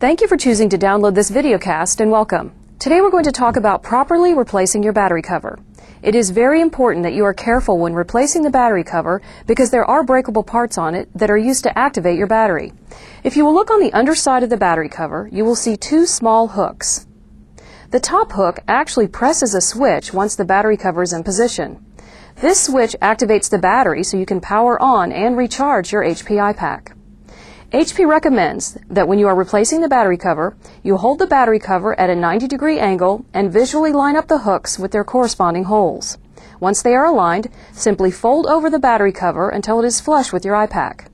Thank you for choosing to download this videocast and welcome. Today we're going to talk about properly replacing your battery cover. It is very important that you are careful when replacing the battery cover because there are breakable parts on it that are used to activate your battery. If you will look on the underside of the battery cover, you will see two small hooks. The top hook actually presses a switch once the battery cover is in position. This switch activates the battery so you can power on and recharge your HP iPack. HP recommends that when you are replacing the battery cover, you hold the battery cover at a 90-degree angle and visually line up the hooks with their corresponding holes. Once they are aligned, simply fold over the battery cover until it is flush with your iPack.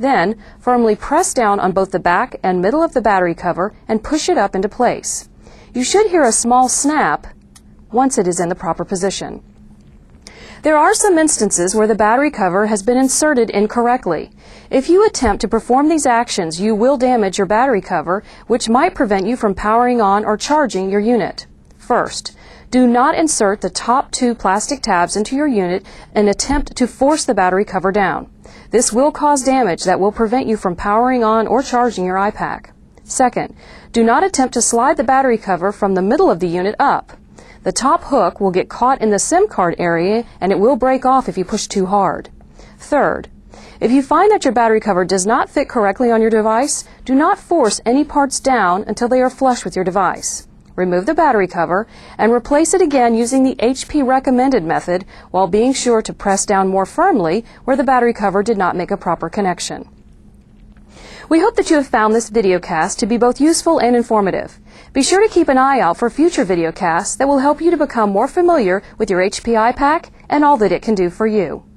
Then, firmly press down on both the back and middle of the battery cover and push it up into place. You should hear a small snap once it is in the proper position. There are some instances where the battery cover has been inserted incorrectly. If you attempt to perform these actions, you will damage your battery cover, which might prevent you from powering on or charging your unit. First, do not insert the top two plastic tabs into your unit and attempt to force the battery cover down. This will cause damage that will prevent you from powering on or charging your iPack. Second, do not attempt to slide the battery cover from the middle of the unit up. The top hook will get caught in the SIM card area and it will break off if you push too hard. Third, if you find that your battery cover does not fit correctly on your device, do not force any parts down until they are flush with your device. Remove the battery cover and replace it again using the HP recommended method while being sure to press down more firmly where the battery cover did not make a proper connection. We hope that you have found this videocast to be both useful and informative. Be sure to keep an eye out for future videocasts that will help you to become more familiar with your HP iPack and all that it can do for you.